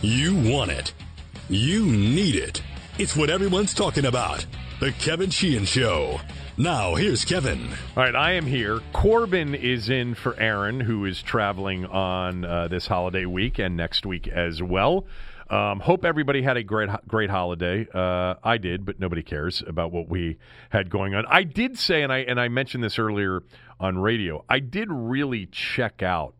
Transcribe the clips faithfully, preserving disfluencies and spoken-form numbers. You want it. You need it. It's what everyone's talking about. The Kevin Sheehan Show. Now, here's Kevin. All right, I am here. Corbin is in for Aaron, who is traveling on uh, this holiday week and next week as well. Um, hope everybody had a great, great holiday. Uh, I did, but nobody cares about what we had going on. I did say, and I and I mentioned this earlier on radio, I did really check out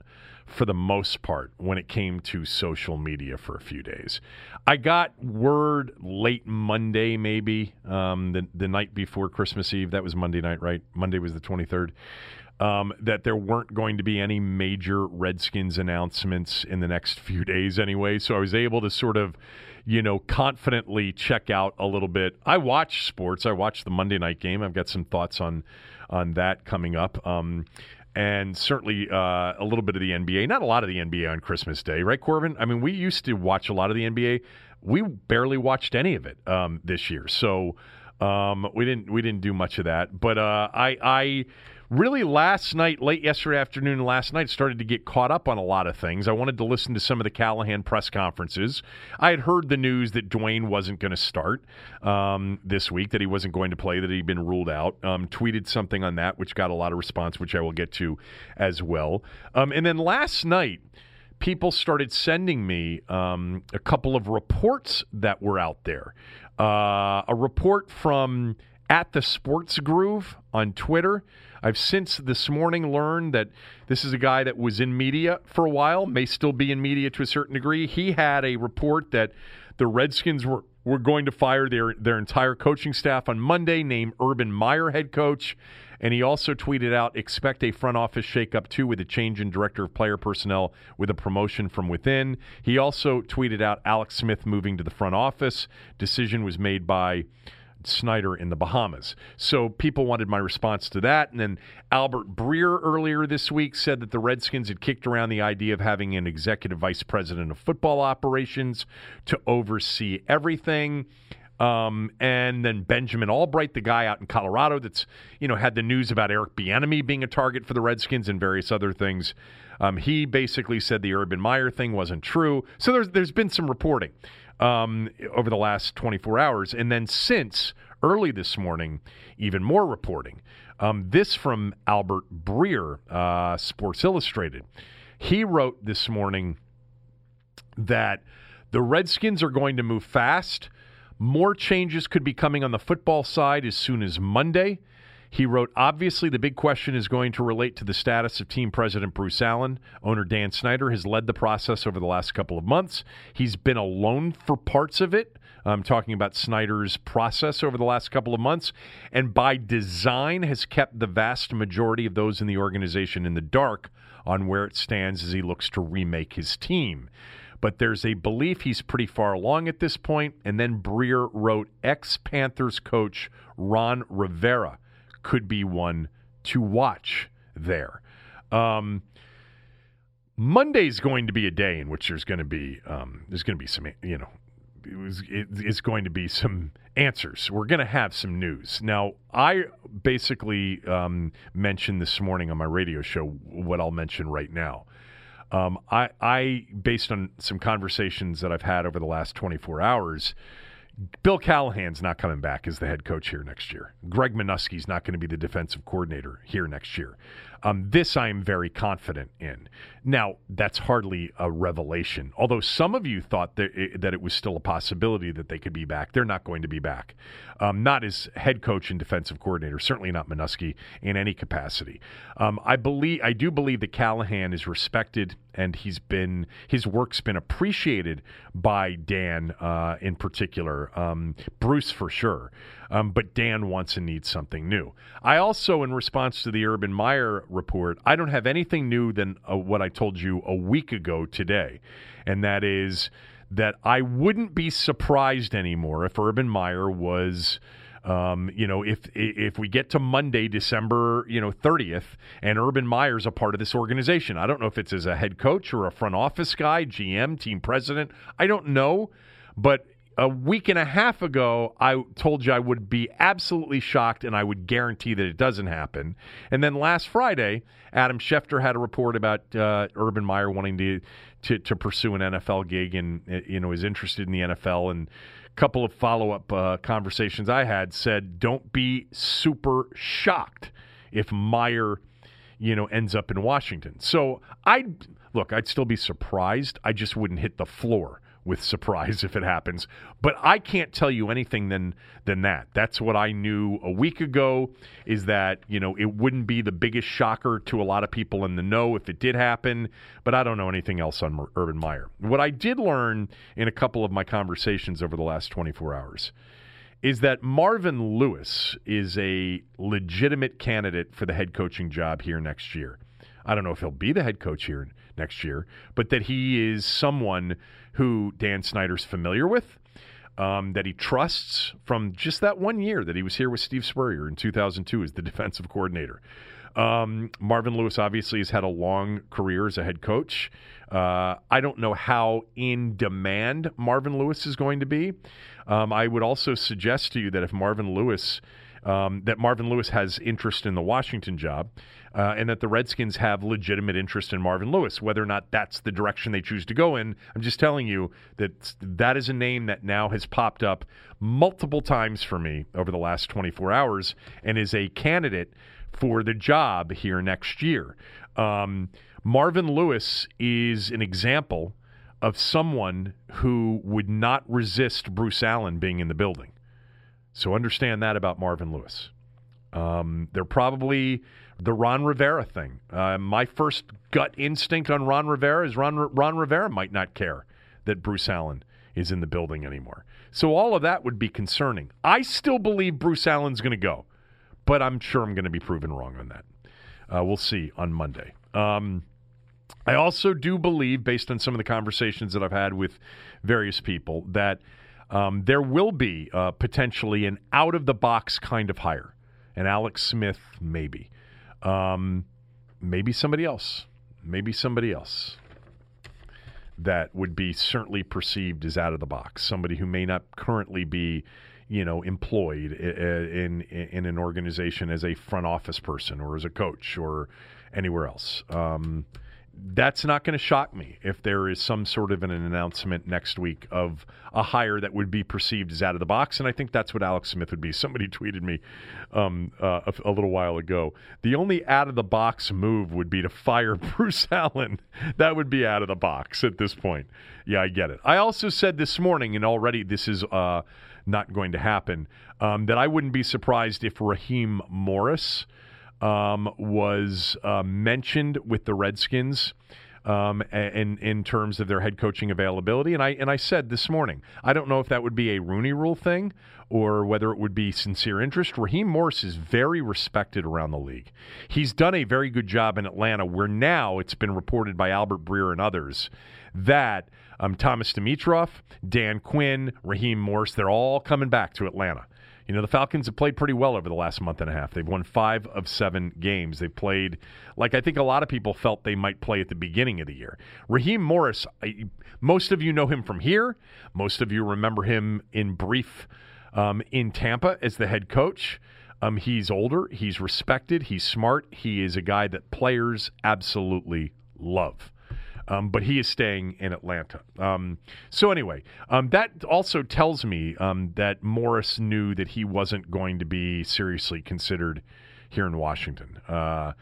for the most part when it came to social media for a few days. I got word late Monday, maybe, um, the, the night before Christmas Eve. That was Monday night, right? Monday was the twenty-third. Um, that there weren't going to be any major Redskins announcements in the next few days anyway. So I was able to sort of, you know, confidently check out a little bit. I watch sports. I watch the Monday night game. I've got some thoughts on on that coming up. Um, and certainly uh, a little bit of the N B A. Not a lot of the N B A on Christmas Day, right, Corbin? I mean, we used to watch a lot of the N B A. We barely watched any of it um, this year. So um, we didn't we didn't do much of that. But uh, I I... Really last night, late yesterday afternoon, last night, started to get caught up on a lot of things. I wanted to listen to some of the Callahan press conferences. I had heard the news that Dwayne wasn't going to start um, this week, that he wasn't going to play, that he'd been ruled out. Um, tweeted something on that, which got a lot of response, which I will get to as well. Um, and then last night, people started sending me um, a couple of reports that were out there. Uh, a report from At the Sports Groove on Twitter. I've since this morning learned that this is a guy that was in media for a while, may still be in media to a certain degree. He had a report that the Redskins were, were going to fire their, their entire coaching staff on Monday, name Urban Meyer head coach. And he also tweeted out, expect a front office shakeup too with a change in director of player personnel with a promotion from within. He also tweeted out Alex Smith moving to the front office. Decision was made by Snyder in the Bahamas. So people wanted my response to that. And then Albert Breer earlier this week said that the Redskins had kicked around the idea of having an executive vice president of football operations to oversee everything. Um, and then Benjamin Albright, the guy out in Colorado that's, you know, had the news about Eric Bieniemy being a target for the Redskins and various other things. Um, he basically said the Urban Meyer thing wasn't true. So there's there's been some reporting um, over the last twenty-four hours. And then since early this morning, even more reporting. Um, this from Albert Breer, uh, Sports Illustrated. He wrote this morning that the Redskins are going to move fast. More changes could be coming on the football side as soon as Monday. He wrote, obviously the big question is going to relate to the status of team president Bruce Allen. Owner Dan Snyder has led the process over the last couple of months. He's been alone for parts of it. I'm talking about Snyder's process over the last couple of months, and by design has kept the vast majority of those in the organization in the dark on where it stands as he looks to remake his team. But there's a belief he's pretty far along at this point. And then Breer wrote, ex-Panthers coach Ron Rivera could be one to watch there. Um, Monday's going to be a day in which there's going to be um, there's going to be some, you know, it was, it, it's going to be some answers. We're going to have some news. Now, I basically um, mentioned this morning on my radio show what I'll mention right now. Um, I, I, based on some conversations that I've had over the last twenty-four hours, Bill Callahan's not coming back as the head coach here next year. Greg Minuski's not going to be the defensive coordinator here next year. Um, this I am very confident in. Now, that's hardly a revelation, although some of you thought that it, that it was still a possibility that they could be back. They're not going to be back. Um, not as head coach and defensive coordinator, certainly not Minuski in any capacity. Um, I believe, I do believe that Callahan is respected and he's been, his work's been appreciated by Dan uh, in particular, um, Bruce for sure. Um, but Dan wants and needs something new. I also, in response to the Urban Meyer report, I don't have anything new than uh, what I told you a week ago today, and that is that I wouldn't be surprised anymore if Urban Meyer was, um, you know, if if we get to Monday, December, you know, thirtieth, and Urban Meyer's a part of this organization. I don't know if it's as a head coach or a front office guy, G M, team president. I don't know, but a week and a half ago, I told you I would be absolutely shocked, and I would guarantee that it doesn't happen. And then last Friday, Adam Schefter had a report about uh, Urban Meyer wanting to to, to pursue an N F L gig and, you know, is interested in the N F L. And a couple of follow-up uh, conversations I had said, don't be super shocked if Meyer, you know, ends up in Washington. So I'd look, I'd still be surprised. I just wouldn't hit the floor with surprise if it happens. But I can't tell you anything than than that. That's what I knew a week ago, is that, you know, it wouldn't be the biggest shocker to a lot of people in the know if it did happen, but I don't know anything else on Urban Meyer. What I did learn in a couple of my conversations over the last twenty-four hours is that Marvin Lewis is a legitimate candidate for the head coaching job here next year. I don't know if he'll be the head coach here next year, but that he is someone who Dan Snyder's familiar with, um, that he trusts from just that one year that he was here with Steve Spurrier in two thousand two as the defensive coordinator. Um, Marvin Lewis obviously has had a long career as a head coach. Uh, I don't know how in demand Marvin Lewis is going to be. Um, I would also suggest to you that if Marvin Lewis, um, that Marvin Lewis has interest in the Washington job, uh, and that the Redskins have legitimate interest in Marvin Lewis, whether or not that's the direction they choose to go in. I'm just telling you that that is a name that now has popped up multiple times for me over the last twenty-four hours and is a candidate for the job here next year. Um, Marvin Lewis is an example of someone who would not resist Bruce Allen being in the building. So understand that about Marvin Lewis. Um, they're probably the Ron Rivera thing. Uh, my first gut instinct on Ron Rivera is Ron, Ron Rivera might not care that Bruce Allen is in the building anymore. So all of that would be concerning. I still believe Bruce Allen's going to go, but I'm sure I'm going to be proven wrong on that. Uh, we'll see on Monday. Um, I also do believe, based on some of the conversations that I've had with various people, that um, there will be uh, potentially an out-of-the-box kind of hire. An Alex Smith, maybe. Um, maybe somebody else. Maybe somebody else that would be certainly perceived as out of the box. Somebody who may not currently be, you know, employed in, in in an organization as a front office person or as a coach or anywhere else. Um, that's not going to shock me if there is some sort of an announcement next week of a hire that would be perceived as out of the box, and I think that's what Alex Smith would be. Somebody tweeted me um, uh, a, a little while ago, the only out-of-the-box move would be to fire Bruce Allen. That would be out of the box at this point. Yeah, I get it. I also said this morning, and already this is uh, not going to happen, um, that I wouldn't be surprised if Raheem Morris Um, was uh, mentioned with the Redskins um, in, in terms of their head coaching availability. And I and I said this morning, I don't know if that would be a Rooney Rule thing or whether it would be sincere interest. Raheem Morris is very respected around the league. He's done a very good job in Atlanta, where now it's been reported by Albert Breer and others that um, Thomas Dimitroff, Dan Quinn, Raheem Morris, they're all coming back to Atlanta. You know, the Falcons have played pretty well over the last month and a half. They've won five of seven games. They've played, like I think a lot of people felt they might play at the beginning of the year. Raheem Morris, I, most of you know him from here. Most of you remember him in brief um, in Tampa as the head coach. Um, he's older. He's respected. He's smart. He is a guy that players absolutely love. Um, but he is staying in Atlanta. Um, so anyway, um, that also tells me um, that Morris knew that he wasn't going to be seriously considered here in Washington uh,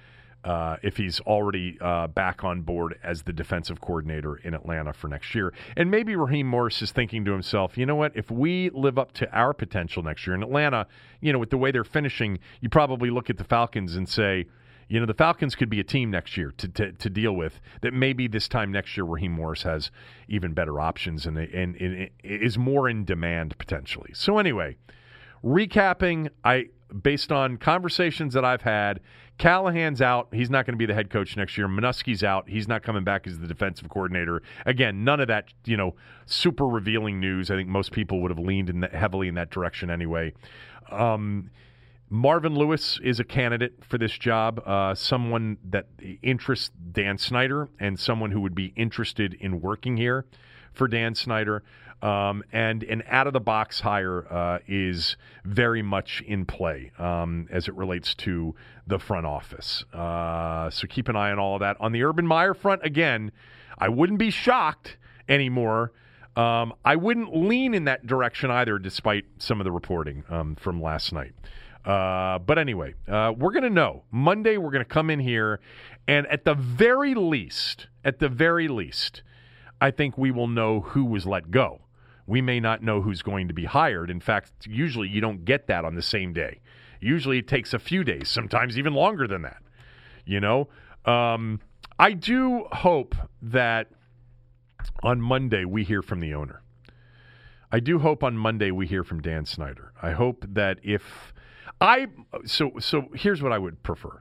uh, if he's already uh, back on board as the defensive coordinator in Atlanta for next year. And maybe Raheem Morris is thinking to himself, you know what, if we live up to our potential next year in Atlanta, you know, with the way they're finishing, you probably look at the Falcons and say, you know, the Falcons could be a team next year to, to, to deal with that. Maybe this time next year, Raheem Morris has even better options and, and, and is more in demand potentially. So anyway, recapping, I based on conversations that I've had, Callahan's out. He's not going to be the head coach next year. Minuski's out. He's not coming back as the defensive coordinator. Again, none of that, you know, super revealing news. I think most people would have leaned in that, heavily in that direction anyway. Um, Marvin Lewis is a candidate for this job, uh, someone that interests Dan Snyder and someone who would be interested in working here for Dan Snyder. Um, and an out-of-the-box hire uh, is very much in play um, as it relates to the front office. Uh, so keep an eye on all of that. On the Urban Meyer front, again, I wouldn't be shocked anymore. Um, I wouldn't lean in that direction either, despite some of the reporting um, from last night. Uh, but anyway, uh, we're going to know. Monday, we're going to come in here, and at the very least, at the very least, I think we will know who was let go. We may not know who's going to be hired. In fact, usually you don't get that on the same day. Usually it takes a few days, sometimes even longer than that. You know, um, I do hope that on Monday we hear from the owner. I do hope on Monday we hear from Dan Snyder. I hope that if I so so here's what I would prefer.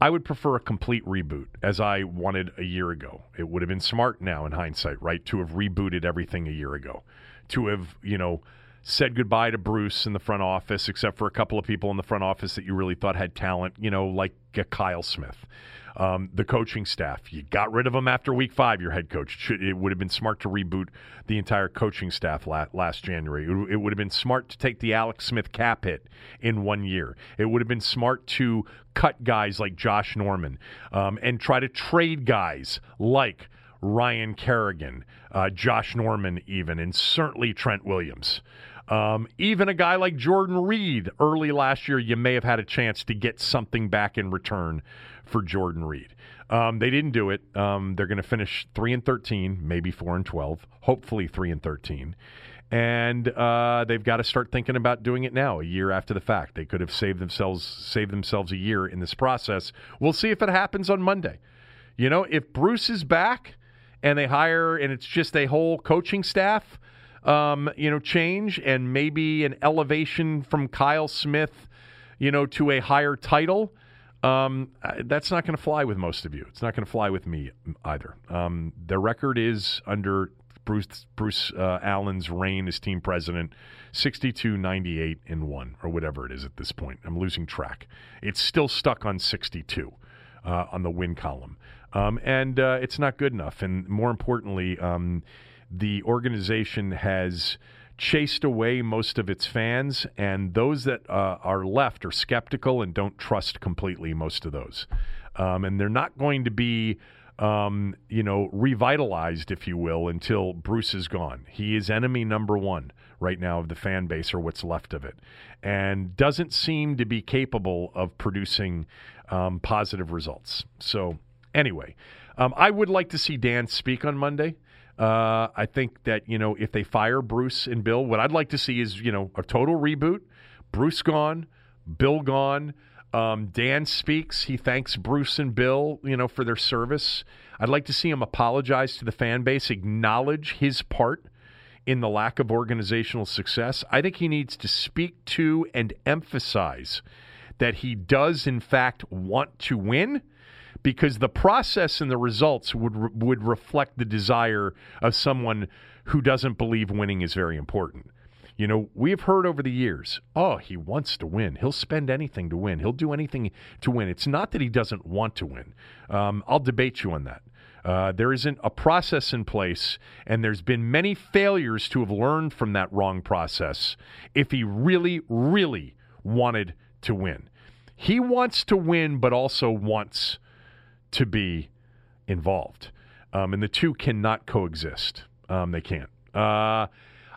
I would prefer a complete reboot, as I wanted a year ago. It would have been smart now in hindsight, right, to have rebooted everything a year ago, to have, you know, said goodbye to Bruce in the front office, except for a couple of people in the front office that you really thought had talent, you know, like a Kyle Smith. Um, the coaching staff, you got rid of them after week five, your head coach. It, should, it would have been smart to reboot the entire coaching staff la- last January. It, it would have been smart to take the Alex Smith cap hit in one year. It would have been smart to cut guys like Josh Norman um, and try to trade guys like Ryan Kerrigan, uh, Josh Norman even, and certainly Trent Williams. Um, even a guy like Jordan Reed early last year, you may have had a chance to get something back in return for Jordan Reed. Um, they didn't do it. Um, they're going to finish three and thirteen, maybe four and twelve, hopefully three and thirteen. And uh, they've got to start thinking about doing it now, a year after the fact. They could have saved themselves saved themselves a year in this process. We'll see if it happens on Monday. You know, if Bruce is back and they hire and it's just a whole coaching staff, Um, you know, change and maybe an elevation from Kyle Smith, you know, to a higher title. Um, that's not going to fly with most of you. It's not going to fly with me either. Um, their record is under Bruce Bruce uh, Allen's reign as team president, sixty-two, ninety-eight, and one, or whatever it is at this point. I'm losing track. It's still stuck on sixty-two uh, on the win column, um, and uh, it's not good enough. And more importantly, um, the organization has chased away most of its fans, and those that uh, are left are skeptical and don't trust completely most of those. Um, and they're not going to be, um, you know, revitalized, if you will, until Bruce is gone. He is enemy number one right now of the fan base, or what's left of it, and doesn't seem to be capable of producing um, positive results. So anyway, um, I would like to see Dan speak on Monday. Uh, I think that, you know, if they fire Bruce and Bill, what I'd like to see is, you know, a total reboot. Bruce gone, Bill gone. Um, Dan speaks. He thanks Bruce and Bill, you know, for their service. I'd like to see him apologize to the fan base, acknowledge his part in the lack of organizational success. I think he needs to speak to and emphasize that he does, in fact, want to win, because the process and the results would re- would reflect the desire of someone who doesn't believe winning is very important. You know, we've heard over the years, oh, he wants to win. He'll spend anything to win. He'll do anything to win. It's not that he doesn't want to win. Um, I'll debate you on that. Uh, there isn't a process in place, and there's been many failures to have learned from that wrong process if he really, really wanted to win. He wants to win, but also wants to be involved. Um, and the two cannot coexist. Um, they can't. Uh,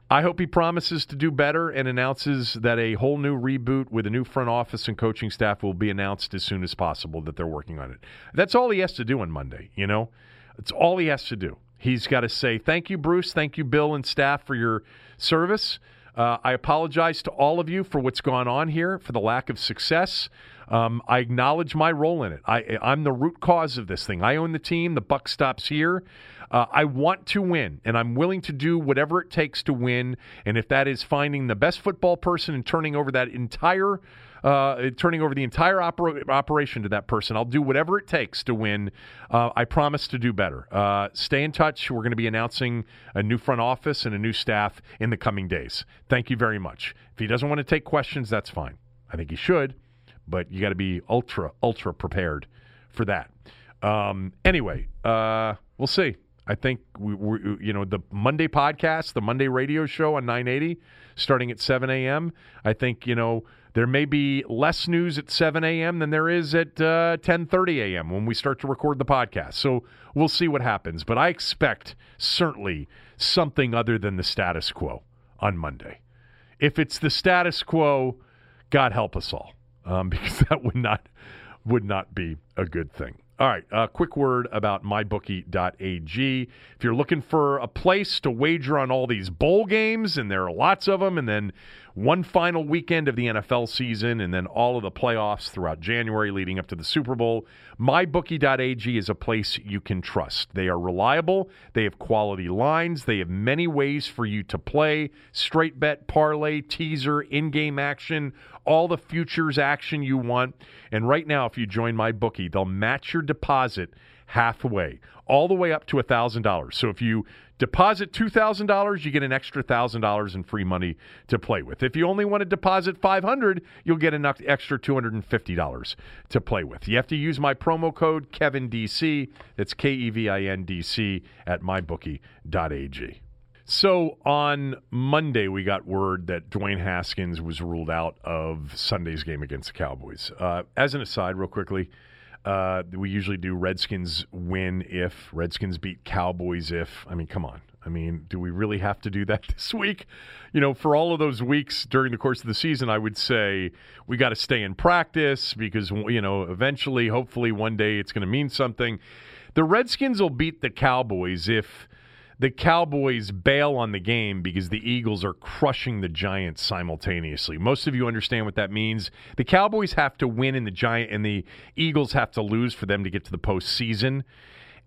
I hope he promises to do better and announces that a whole new reboot with a new front office and coaching staff will be announced as soon as possible, that they're working on it. That's all he has to do on Monday, you know? That's all he has to do. He's got to say, thank you, Bruce, thank you, Bill, and staff for your service. Uh, I apologize to all of you for what's gone on here, for the lack of success. Um, I acknowledge my role in it. I, I'm the root cause of this thing. I own the team. The buck stops here. Uh, I want to win, and I'm willing to do whatever it takes to win. And if that is finding the best football person and turning over that entire, uh, turning over the entire oper- operation to that person, I'll do whatever it takes to win. Uh, I promise to do better. Uh, stay in touch. We're going to be announcing a new front office and a new staff in the coming days. Thank you very much. If he doesn't want to take questions, that's fine. I think he should. But you got to be ultra, ultra prepared for that. Um, anyway, uh, we'll see. I think we, we, you know, the Monday podcast, the Monday radio show on nine eighty, starting at seven a.m. I think, you know, There may be less news at seven a.m. than there is at uh, ten thirty a.m. when we start to record the podcast. So we'll see what happens. But I expect certainly something other than the status quo on Monday. If it's the status quo, God help us all, um, because that would not would not be a good thing. All right, a uh, quick word about my bookie dot a g. If you're looking for a place to wager on all these bowl games, and there are lots of them, and then one final weekend of the N F L season, and then all of the playoffs throughout January leading up to the Super Bowl, my bookie dot a g is a place you can trust. They are reliable. They have quality lines. They have many ways for you to play. Straight bet, parlay, teaser, in-game action, all the futures action you want. And right now, if you join MyBookie, they'll match your deposit halfway, all the way up to one thousand dollars. So if you deposit two thousand dollars, you get an extra one thousand dollars in free money to play with. If you only want to deposit five hundred dollars, you'll get an extra two hundred fifty dollars to play with. You have to use my promo code Kevin D C. That's K E V I N D C at my bookie dot a g. So on Monday, we got word that Dwayne Haskins was ruled out of Sunday's game against the Cowboys. Uh, as an aside, real quickly, Uh, we usually do Redskins win if, Redskins beat Cowboys if. I mean, come on. I mean, do we really have to do that this week? You know, for all of those weeks during the course of the season, I would say we got to stay in practice because, you know, eventually, hopefully one day it's going to mean something. The Redskins will beat the Cowboys if the Cowboys bail on the game because the Eagles are crushing the Giants simultaneously. Most of you understand what that means. The Cowboys have to win and the Giant and the Eagles have to lose for them to get to the postseason.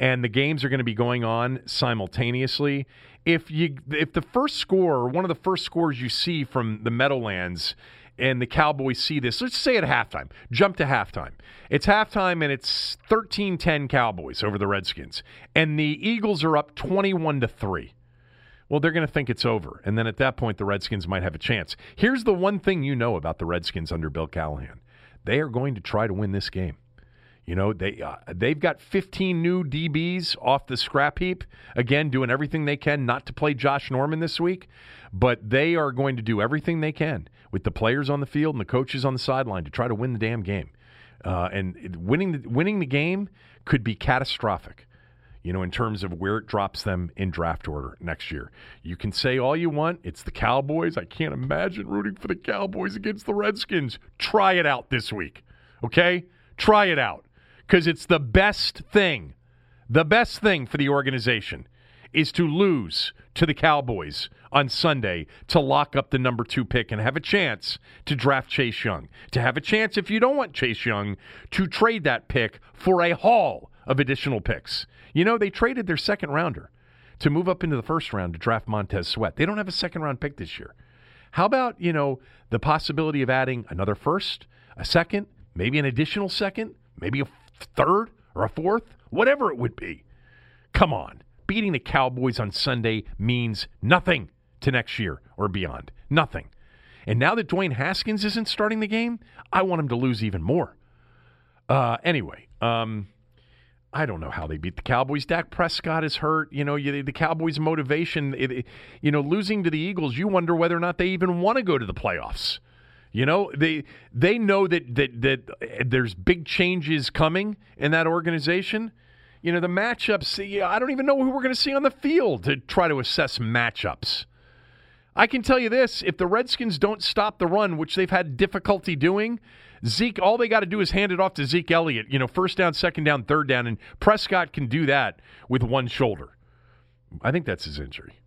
And the games are going to be going on simultaneously. If you if the first score, one of the first scores you see from the Meadowlands, and the Cowboys see this, let's say at halftime, jump to halftime. It's halftime, and it's thirteen ten Cowboys over the Redskins. And the Eagles are up twenty-one to three. Well, they're going to think it's over. And then at that point, the Redskins might have a chance. Here's the one thing you know about the Redskins under Bill Callahan. They are going to try to win this game. You know, they, uh, they've got fifteen new D Bs off the scrap heap. Again, doing everything they can not to play Josh Norman this week. But they are going to do everything they can with the players on the field and the coaches on the sideline to try to win the damn game. Uh, and winning the, winning the game could be catastrophic, you know, in terms of where it drops them in draft order next year. You can say all you want, it's the Cowboys. I can't imagine rooting for the Cowboys against the Redskins. Try it out this week, okay? Try it out. Because it's the best thing, the best thing for the organization is to lose to the Cowboys on Sunday to lock up the number two pick and have a chance to draft Chase Young. To have a chance, if you don't want Chase Young, to trade that pick for a haul of additional picks. You know, they traded their second rounder to move up into the first round to draft Montez Sweat. They don't have a second round pick this year. How about, you know, the possibility of adding another first, a second, maybe an additional second, maybe a third or a fourth, whatever it would be. Come on. Beating the Cowboys on Sunday means nothing to next year or beyond. Nothing. And now that Dwayne Haskins isn't starting the game, I want him to lose even more. Uh, anyway, um, I don't know how they beat the Cowboys. Dak Prescott is hurt. You know, you, the Cowboys' motivation, it, it, you know, losing to the Eagles, you wonder whether or not they even want to go to the playoffs. You know, they they know that, that that there's big changes coming in that organization. You know, the matchups, I don't even know who we're going to see on the field to try to assess matchups. I can tell you this, if the Redskins don't stop the run, which they've had difficulty doing, Zeke, all they got to do is hand it off to Zeke Elliott. You know, first down, second down, third down, and Prescott can do that with one shoulder. I think that's his injury.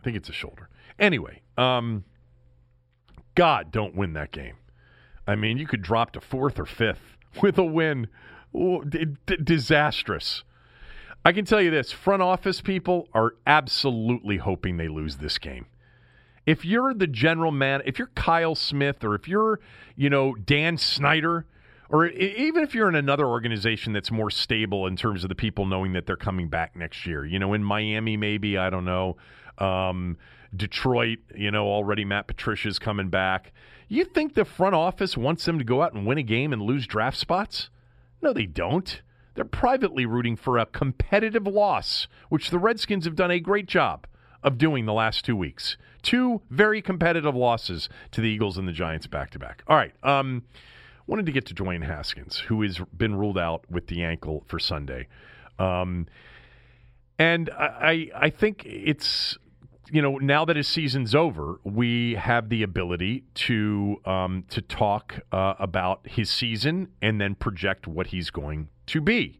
I think it's a shoulder. Anyway, um... God, don't win that game. I mean, you could drop to fourth or fifth with a win. Ooh, d- d- disastrous. I can tell you this, front office people are absolutely hoping they lose this game. If you're the general man, if you're Kyle Smith, or if you're, you know, Dan Snyder, or even if you're in another organization that's more stable in terms of the people knowing that they're coming back next year, you know, in Miami maybe, I don't know, um, Detroit, you know, already Matt Patricia's coming back. You think the front office wants them to go out and win a game and lose draft spots? No, they don't. They're privately rooting for a competitive loss, which the Redskins have done a great job of doing the last two weeks. Two very competitive losses to the Eagles and the Giants back-to-back. All right, um, wanted to get to Dwayne Haskins, who has been ruled out with the ankle for Sunday. Um, and I, I think it's, you know, now that his season's over, we have the ability to um, to talk uh, about his season and then project what he's going to be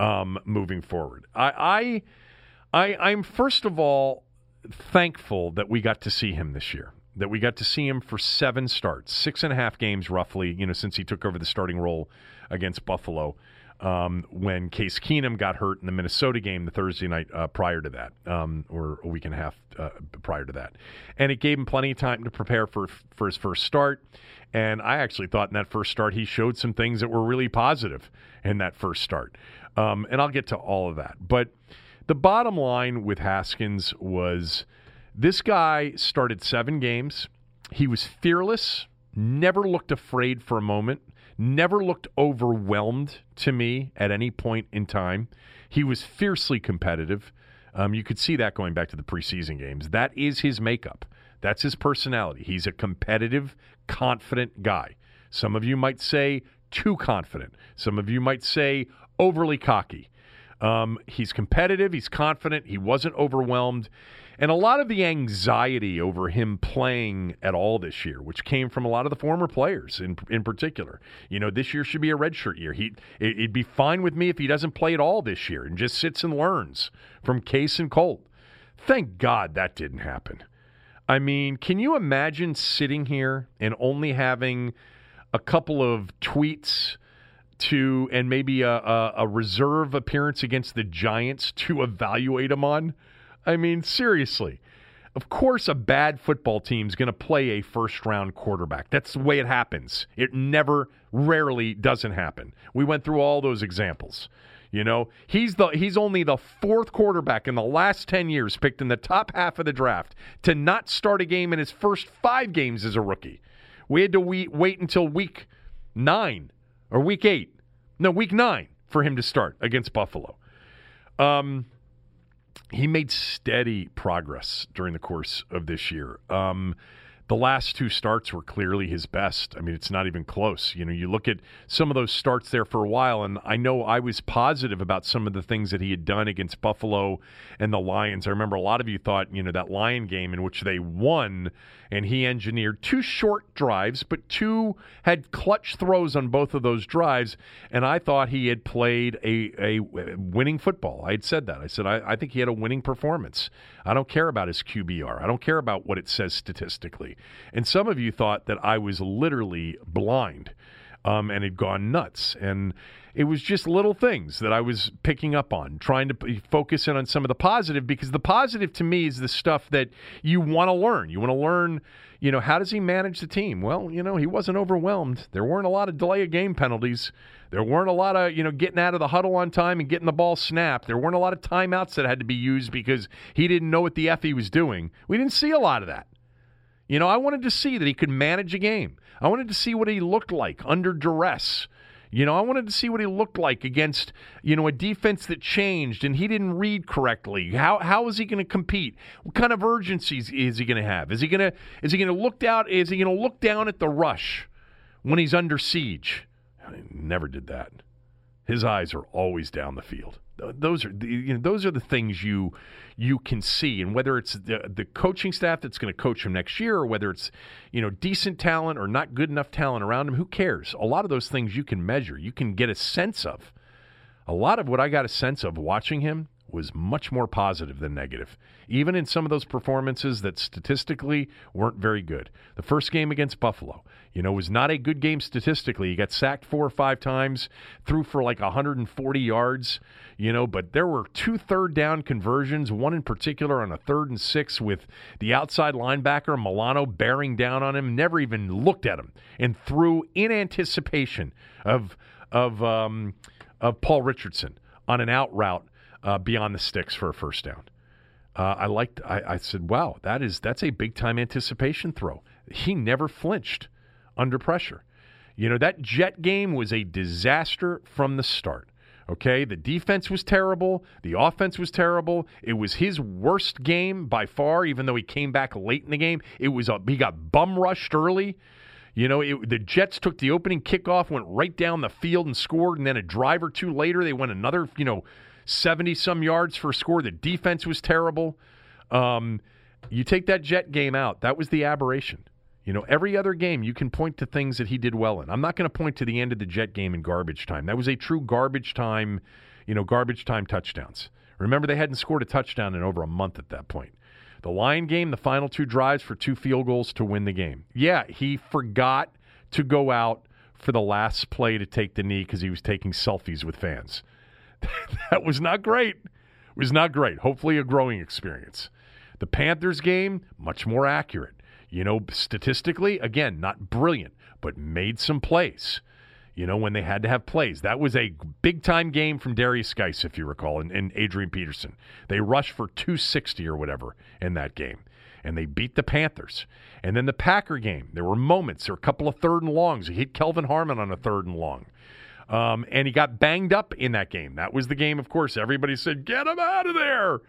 um, moving forward. I, I, I, I'm first of all thankful that we got to see him this year, that we got to see him for seven starts, six and a half games roughly, you know, since he took over the starting role against Buffalo um, when Case Keenum got hurt in the Minnesota game the Thursday night uh, prior to that, um, or a week and a half uh, prior to that. And it gave him plenty of time to prepare for, for his first start. And I actually thought in that first start he showed some things that were really positive in that first start. Um, and I'll get to all of that. But the bottom line with Haskins was this guy started seven games. He was fearless, never looked afraid for a moment, never looked overwhelmed to me at any point in time. He was fiercely competitive. Um, you could see that going back to the preseason games. That is his makeup. That's his personality. He's a competitive, confident guy. Some of you might say too confident. Some of you might say overly cocky. Um, he's competitive, he's confident, he wasn't overwhelmed. And a lot of the anxiety over him playing at all this year, which came from a lot of the former players in in particular. You know, this year should be a redshirt year. He, it, it'd be fine with me if he doesn't play at all this year and just sits and learns from Case and Colt. Thank God that didn't happen. I mean, can you imagine sitting here and only having a couple of tweets to and maybe a, a, a reserve appearance against the Giants to evaluate him on? I mean, seriously. Of course a bad football team's going to play a first-round quarterback. That's the way it happens. It never, rarely doesn't happen. We went through all those examples. You know, he's the he's only the fourth quarterback in the last ten years picked in the top half of the draft to not start a game in his first five games as a rookie. We had to we, wait until week nine or week eight. No, week nine for him to start against Buffalo. Um, he made steady progress during the course of this year. Um, the last two starts were clearly his best. I mean, it's not even close. You know, you look at some of those starts there for a while, and I know I was positive about some of the things that he had done against Buffalo and the Lions. I remember a lot of you thought, you know, that Lion game in which they won, and he engineered two short drives, but two had clutch throws on both of those drives, and I thought he had played a, a winning football. I had said that. I said, I, I think he had a winning performance. I don't care about his Q B R. I don't care about what it says statistically. And some of you thought that I was literally blind um, and had gone nuts. And it was just little things that I was picking up on, trying to p- focus in on some of the positive, because the positive to me is the stuff that you want to learn. You want to learn, you know, how does he manage the team? Well, you know, he wasn't overwhelmed. There weren't a lot of delay of game penalties. There weren't a lot of, you know, getting out of the huddle on time and getting the ball snapped. There weren't a lot of timeouts that had to be used because he didn't know what the F he was doing. We didn't see a lot of that. You know, I wanted to see that he could manage a game. I wanted to see what he looked like under duress. You know, I wanted to see what he looked like against, you know, a defense that changed and he didn't read correctly. How how is he going to compete? What kind of urgency is he going to have? Is he going to is he going to look down? Is he going to look down at the rush when he's under siege? I never did that. His eyes are always down the field. Those are the, you know, those are the things you you can see, and whether it's the, the coaching staff that's going to coach him next year, or whether it's, you know, decent talent or not good enough talent around him, who cares? A lot of those things you can measure, you can get a sense of. A lot of what I got a sense of watching him was much more positive than negative, even in some of those performances that statistically weren't very good. The first game against Buffalo, you know, was not a good game statistically. He got sacked four or five times, threw for like one hundred forty yards, you know, but there were two third down conversions, one in particular on a third and six with the outside linebacker, Milano, bearing down on him, never even looked at him, and threw in anticipation of, of, um, of Paul Richardson on an out route Uh, beyond the sticks for a first down. Uh, I liked. I, I said, "Wow, that is that's a big time anticipation throw." He never flinched under pressure. You know, that Jet game was a disaster from the start. Okay, the defense was terrible. The offense was terrible. It was his worst game by far, even though he came back late in the game. It was a, he got bum-rushed early. You know, it, the Jets took the opening kickoff, went right down the field and scored, and then a drive or two later, they went another, you know, seventy-some yards for a score. The defense was terrible. Um, you take that Jet game out, that was the aberration. You know, every other game you can point to things that he did well in. I'm not going to point to the end of the Jet game in garbage time. That was a true garbage time, you know, garbage time touchdowns. Remember, they hadn't scored a touchdown in over a month at that point. The Lion game, the final two drives for two field goals to win the game. Yeah, he forgot to go out for the last play to take the knee because he was taking selfies with fans. That was not great. It was not great. Hopefully a growing experience. The Panthers game, much more accurate. You know, statistically, again, not brilliant, but made some plays, you know, when they had to have plays. That was a big-time game from Darius Geis, if you recall, and, and Adrian Peterson. They rushed for two sixty or whatever in that game, and they beat the Panthers. And then the Packer game, there were moments, there were a couple of third and longs. He hit Kelvin Harmon on a third and long, um, and he got banged up in that game. That was the game, of course, everybody said, get him out of there.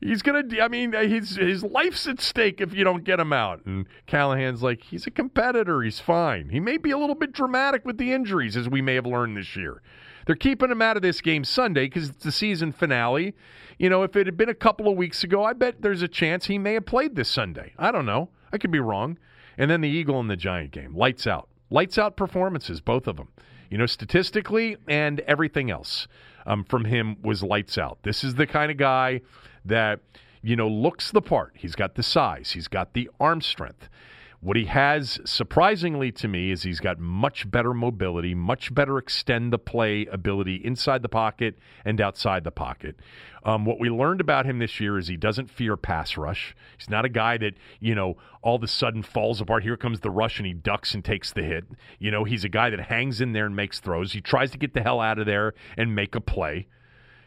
He's going to, I mean, his, his life's at stake if you don't get him out. And Callahan's like, he's a competitor. He's fine. He may be a little bit dramatic with the injuries, as we may have learned this year. They're keeping him out of this game Sunday because it's the season finale. You know, if it had been a couple of weeks ago, I bet there's a chance he may have played this Sunday. I don't know. I could be wrong. And then the Eagle and the Giant game. Lights out. Lights out performances, both of them. You know, statistically and everything else um, from him was lights out. This is the kind of guy that, you know, looks the part. He's got the size. He's got the arm strength. What he has, surprisingly to me, is he's got much better mobility, much better extend the play ability inside the pocket and outside the pocket. Um, what we learned about him this year is he doesn't fear pass rush. He's not a guy that, you know, all of a sudden falls apart. Here comes the rush and he ducks and takes the hit. You know, he's a guy that hangs in there and makes throws. He tries to get the hell out of there and make a play.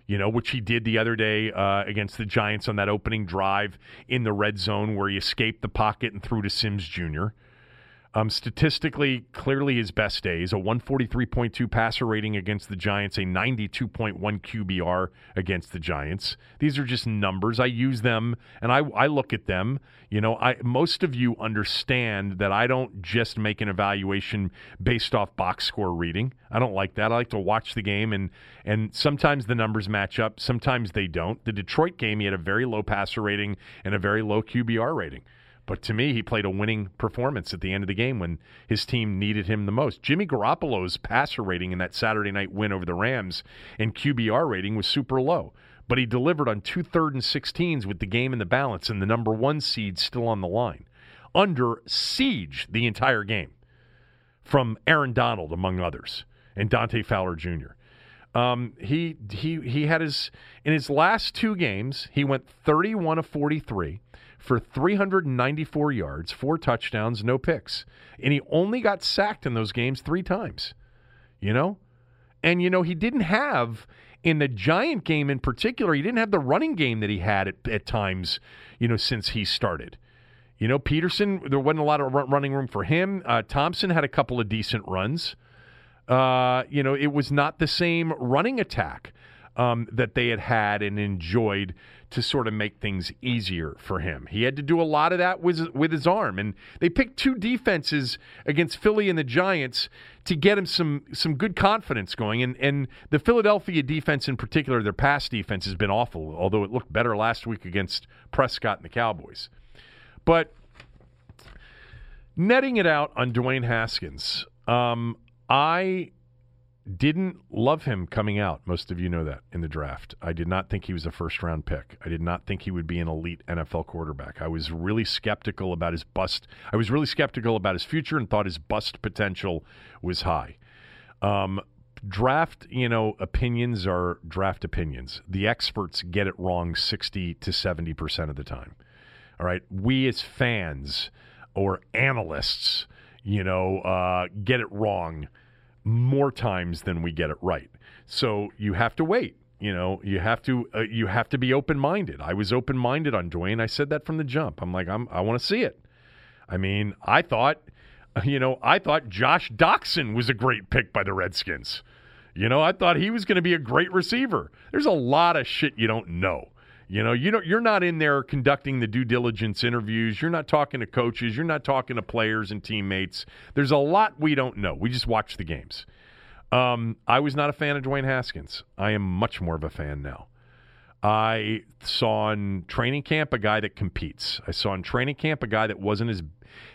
You know, which he did the other day uh, against the Giants on that opening drive in the red zone where he escaped the pocket and threw to Sims Junior Um, statistically, clearly his best day is a one forty-three point two passer rating against the Giants, a ninety-two point one Q B R against the Giants. These are just numbers. I use them, and I, I look at them. You know, I most of you understand that I don't just make an evaluation based off box score reading. I don't like that. I like to watch the game, and and sometimes the numbers match up. Sometimes they don't. The Detroit game, he had a very low passer rating and a very low Q B R rating. But to me, he played a winning performance at the end of the game when his team needed him the most. Jimmy Garoppolo's passer rating in that Saturday night win over the Rams and Q B R rating was super low. But he delivered on two third and sixteens with the game in the balance and the number one seed still on the line. Under siege the entire game from Aaron Donald, among others, and Dante Fowler Junior Um, he he he had his in his last two games, he went thirty-one of forty-three for three hundred ninety-four yards, four touchdowns, no picks. And he only got sacked in those games three times, you know? And, you know, he didn't have, in the Giant game in particular, he didn't have the running game that he had at, at times, you know, since he started. You know, Peterson, there wasn't a lot of running room for him. Uh, Thompson had a couple of decent runs. Uh, you know, it was not the same running attack um, that they had had and enjoyed to sort of make things easier for him. He had to do a lot of that with, with his arm. And they picked two defenses against Philly and the Giants to get him some some good confidence going. And, and the Philadelphia defense in particular, their pass defense has been awful, although it looked better last week against Prescott and the Cowboys. But netting it out on Dwayne Haskins, um, I... didn't love him coming out. Most of you know that in the draft. I did not think he was a first-round pick. I did not think he would be an elite N F L quarterback. I was really skeptical about his bust. I was really skeptical about his future and thought his bust potential was high. Um, draft, you know, opinions are draft opinions. The experts get it wrong sixty to seventy percent of the time. All right? We as fans or analysts, you know, uh, get it wrong more times than we get it right. So you have to wait. You know, you have to uh, you have to be open-minded. I was open-minded on Dwayne. I said that from the jump. I'm like, I'm, I want to see it. I mean, I thought, you know, I thought Josh Doxson was a great pick by the Redskins. You know, I thought he was going to be a great receiver. There's a lot of shit you don't know. You know, you don't, you're not in there conducting the due diligence interviews. You're not talking to coaches. You're not talking to players and teammates. There's a lot we don't know. We just watch the games. Um, I was not a fan of Dwayne Haskins. I am much more of a fan now. I saw in training camp a guy that competes. I saw in training camp a guy that wasn't as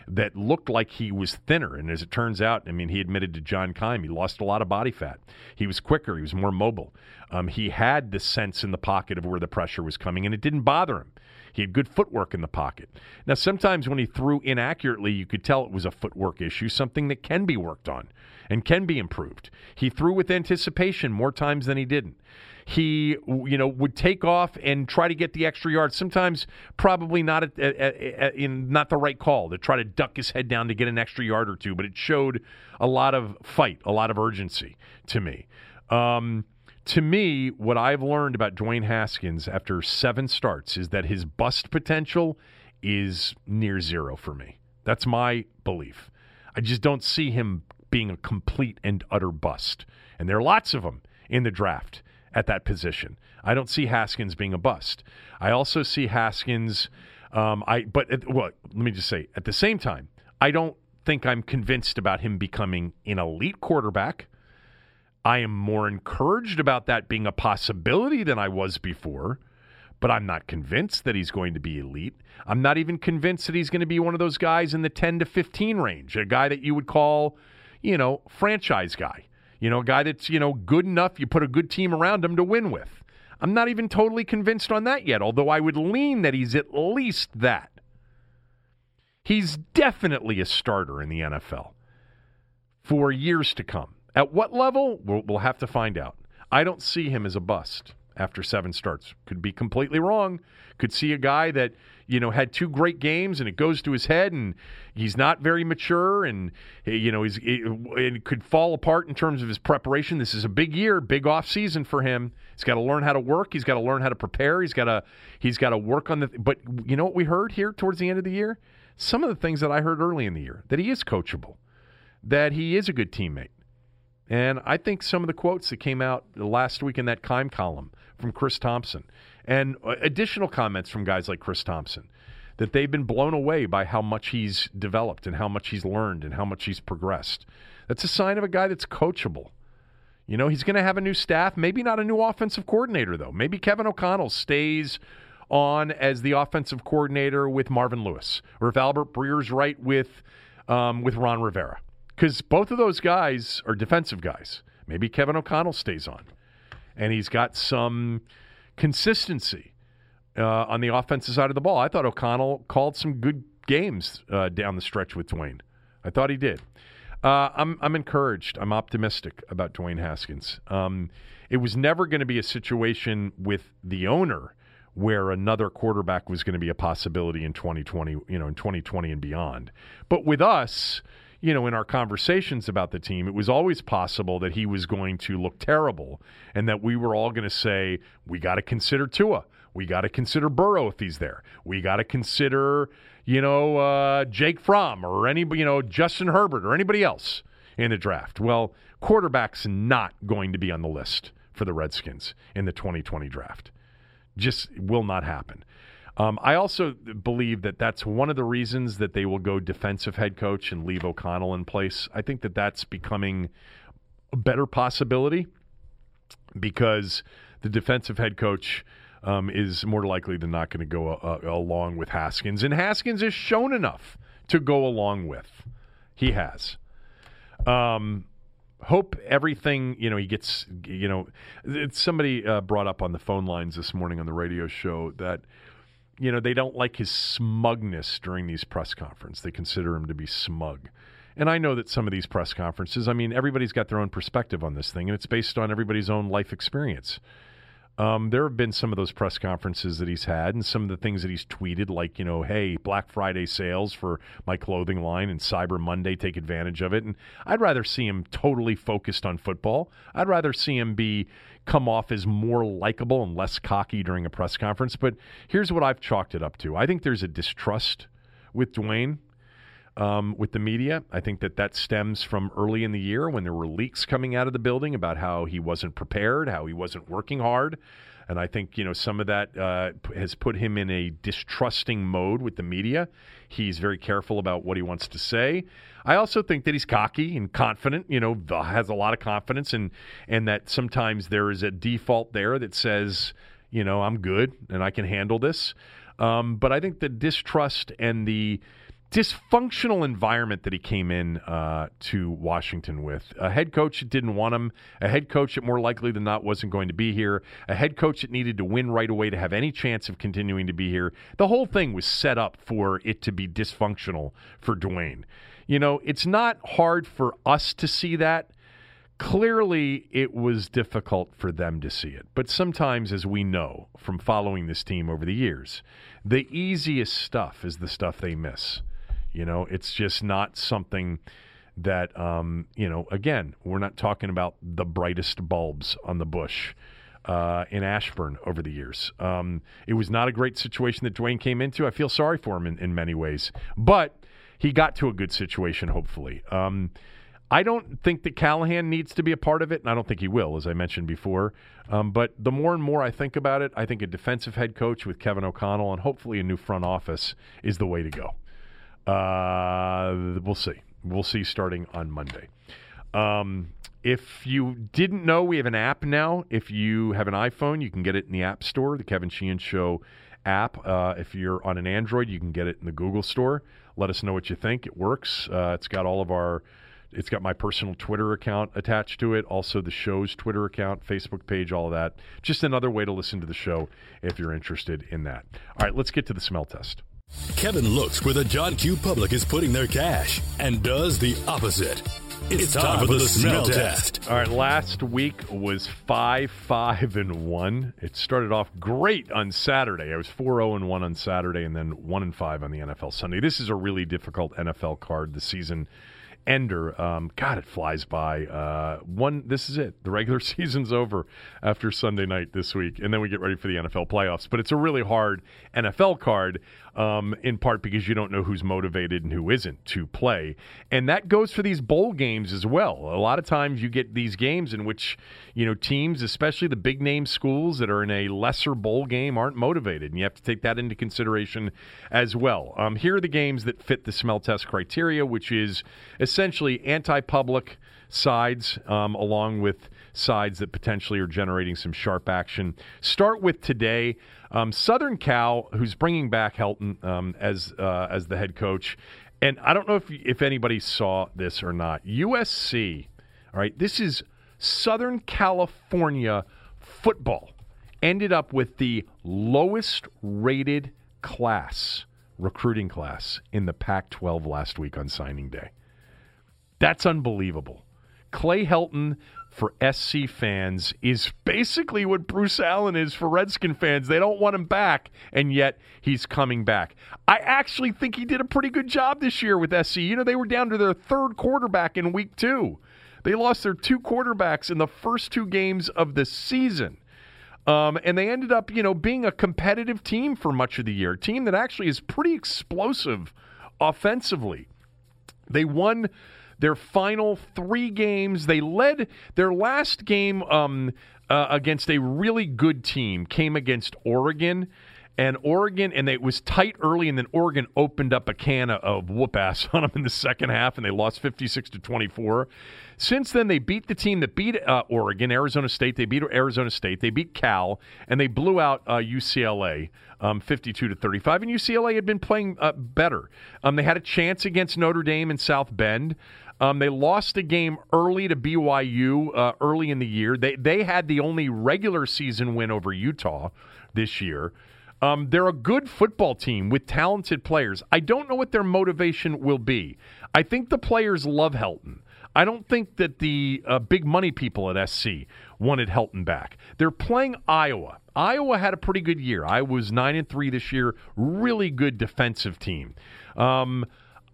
that looked like he was thinner. And as it turns out, I mean, he admitted to John Keim, he lost a lot of body fat. He was quicker. He was more mobile. Um, he had the sense in the pocket of where the pressure was coming, and it didn't bother him. He had good footwork in the pocket. Now, sometimes when he threw inaccurately, you could tell it was a footwork issue, something that can be worked on and can be improved. He threw with anticipation more times than he didn't. He, you know, would take off and try to get the extra yard. Sometimes probably not at, at, at, in not the right call to try to duck his head down to get an extra yard or two, but it showed a lot of fight, a lot of urgency to me. Um, to me, what I've learned about Dwayne Haskins after seven starts is that his bust potential is near zero for me. That's my belief. I just don't see him being a complete and utter bust. And there are lots of them in the draft at that position. I don't see Haskins being a bust. I also see Haskins, um, I but at, well, let me just say, at the same time, I don't think I'm convinced about him becoming an elite quarterback. I am more encouraged about that being a possibility than I was before, but I'm not convinced that he's going to be elite. I'm not even convinced that he's going to be one of those guys in the ten to fifteen range, a guy that you would call, you know, franchise guy. You know, a guy that's, you know, good enough, you put a good team around him to win with. I'm not even totally convinced on that yet, although I would lean that he's at least that. He's definitely a starter in the N F L for years to come. At what level? We'll, we'll have to find out. I don't see him as a bust after seven starts. Could be completely wrong. Could see a guy that, you know, had two great games and it goes to his head and he's not very mature and, you know, he's it could fall apart in terms of his preparation. This is a big year, big off season for him. He's got to learn how to work. He's got to learn how to prepare. He's got to he's got to work on the. But you know what we heard here towards the end of the year? Some of the things that I heard early in the year, that he is coachable, that he is a good teammate. And I think some of the quotes that came out last week in that Keim column from Chris Thompson and additional comments from guys like Chris Thompson, that they've been blown away by how much he's developed and how much he's learned and how much he's progressed. That's a sign of a guy that's coachable. You know, he's going to have a new staff, maybe not a new offensive coordinator, though. Maybe Kevin O'Connell stays on as the offensive coordinator with Marvin Lewis, or if Albert Breer's right with, um, with Ron Rivera. Because both of those guys are defensive guys. Maybe Kevin O'Connell stays on, and he's got some consistency uh, on the offensive side of the ball. I thought O'Connell called some good games uh, down the stretch with Dwayne. I thought he did. Uh, I'm, I'm encouraged. I'm optimistic about Dwayne Haskins. Um, it was never going to be a situation with the owner where another quarterback was going to be a possibility in twenty twenty, you know, in twenty twenty and beyond. But with us, you know, in our conversations about the team, it was always possible that he was going to look terrible and that we were all going to say, we got to consider Tua. We got to consider Burrow if he's there. We got to consider, you know, uh, Jake Fromm or anybody, you know, Justin Herbert or anybody else in the draft. Well, quarterback's not going to be on the list for the Redskins in the twenty twenty draft. Just will not happen. Um, I also believe that that's one of the reasons that they will go defensive head coach and leave O'Connell in place. I think that that's becoming a better possibility because the defensive head coach um, is more likely than not going to go uh, along with Haskins. And Haskins has shown enough to go along with. He has. Um, hope everything, you know, he gets, you know, it's somebody uh, brought up on the phone lines this morning on the radio show that, you know, they don't like his smugness during these press conferences. They consider him to be smug. And I know that some of these press conferences, I mean, everybody's got their own perspective on this thing, and it's based on everybody's own life experience. Um, there have been some of those press conferences that he's had and some of the things that he's tweeted, like, you know, hey, Black Friday sales for my clothing line and Cyber Monday, take advantage of it. And I'd rather see him totally focused on football. I'd rather see him be come off as more likable and less cocky during a press conference. But here's what I've chalked it up to. I think there's a distrust with Dwayne. um, with the media. I think that that stems from early in the year when there were leaks coming out of the building about how he wasn't prepared, how he wasn't working hard. And I think, you know, some of that uh, has put him in a distrusting mode with the media. He's very careful about what he wants to say. I also think that he's cocky and confident, you know, has a lot of confidence, and and that sometimes there is a default there that says, you know, I'm good and I can handle this. Um, but I think the distrust and the dysfunctional environment that he came in uh, to Washington with. A head coach that didn't want him. A head coach that more likely than not wasn't going to be here. A head coach that needed to win right away to have any chance of continuing to be here. The whole thing was set up for it to be dysfunctional for Dwayne. You know, it's not hard for us to see that. Clearly, it was difficult for them to see it. But sometimes, as we know from following this team over the years, the easiest stuff is the stuff they miss. You know, it's just not something that, um, you know, again, we're not talking about the brightest bulbs on the bush uh, in Ashburn over the years. Um, it was not a great situation that Dwayne came into. I feel sorry for him in, in many ways. But he got to a good situation, hopefully. Um, I don't think that Callahan needs to be a part of it, and I don't think he will, as I mentioned before. Um, but the more and more I think about it, I think a defensive head coach with Kevin O'Connell and hopefully a new front office is the way to go. Uh, we'll see. We'll see starting on Monday. Um, if you didn't know, we have an app now. If you have an iPhone, you can get it in the App Store, the Kevin Sheehan Show app. Uh, if you're on an Android, you can get it in the Google Store. Let us know what you think. It works. Uh, it's got all of our... It's got my personal Twitter account attached to it, also the show's Twitter account, Facebook page, all of that. Just another way to listen to the show if you're interested in that. All right, let's get to the smell test. Kevin looks where the John Q. Public is putting their cash and does the opposite. It's, it's time, time for the, the smell test. test. All right, last week was five five and one. It started off great on Saturday. I was four oh and one on Saturday and then one and five on the N F L Sunday. This is a really difficult N F L card this season. Ender, um, God, it flies by. Uh, one, this is it. The regular season's over after Sunday night this week, and then we get ready for the N F L playoffs. But it's a really hard N F L card, um, in part because you don't know who's motivated and who isn't to play. And that goes for these bowl games as well. A lot of times you get these games in which, you know, teams, especially the big-name schools that are in a lesser bowl game, aren't motivated, and you have to take that into consideration as well. Um, here are the games that fit the smell test criteria, which is essentially anti-public sides, um, along with sides that potentially are generating some sharp action. Start with today. Um, Southern Cal, who's bringing back Helton um, as uh, as the head coach. And I don't know if, if anybody saw this or not. U S C, all right, this is Southern California football, ended up with the lowest rated class, recruiting class, in the Pac twelve last week on signing day. That's unbelievable. Clay Helton for S C fans is basically what Bruce Allen is for Redskin fans. They don't want him back, and yet he's coming back. I actually think he did a pretty good job this year with S C. You know, they were down to their third quarterback in week two. They lost their two quarterbacks in the first two games of the season. Um, and they ended up, you know, being a competitive team for much of the year, a team that actually is pretty explosive offensively. They won their final three games. They led their last game um, uh, against a really good team, came against Oregon. And Oregon, and it was tight early, and then Oregon opened up a can of whoop-ass on them in the second half, and they lost fifty-six to twenty-four. Since then, they beat the team that beat uh, Oregon, Arizona State. They beat Arizona State. They beat Cal, and they blew out uh, U C L A um, fifty-two to thirty-five. And U C L A had been playing uh, better. Um, they had a chance against Notre Dame and South Bend. Um, they lost a game early to B Y U uh, early in the year. They they had the only regular season win over Utah this year. Um, they're a good football team with talented players. I don't know what their motivation will be. I think the players love Helton. I don't think that the uh, big money people at S C wanted Helton back. They're playing Iowa. Iowa had a pretty good year. Iowa was nine and three this year. Really good defensive team. Um,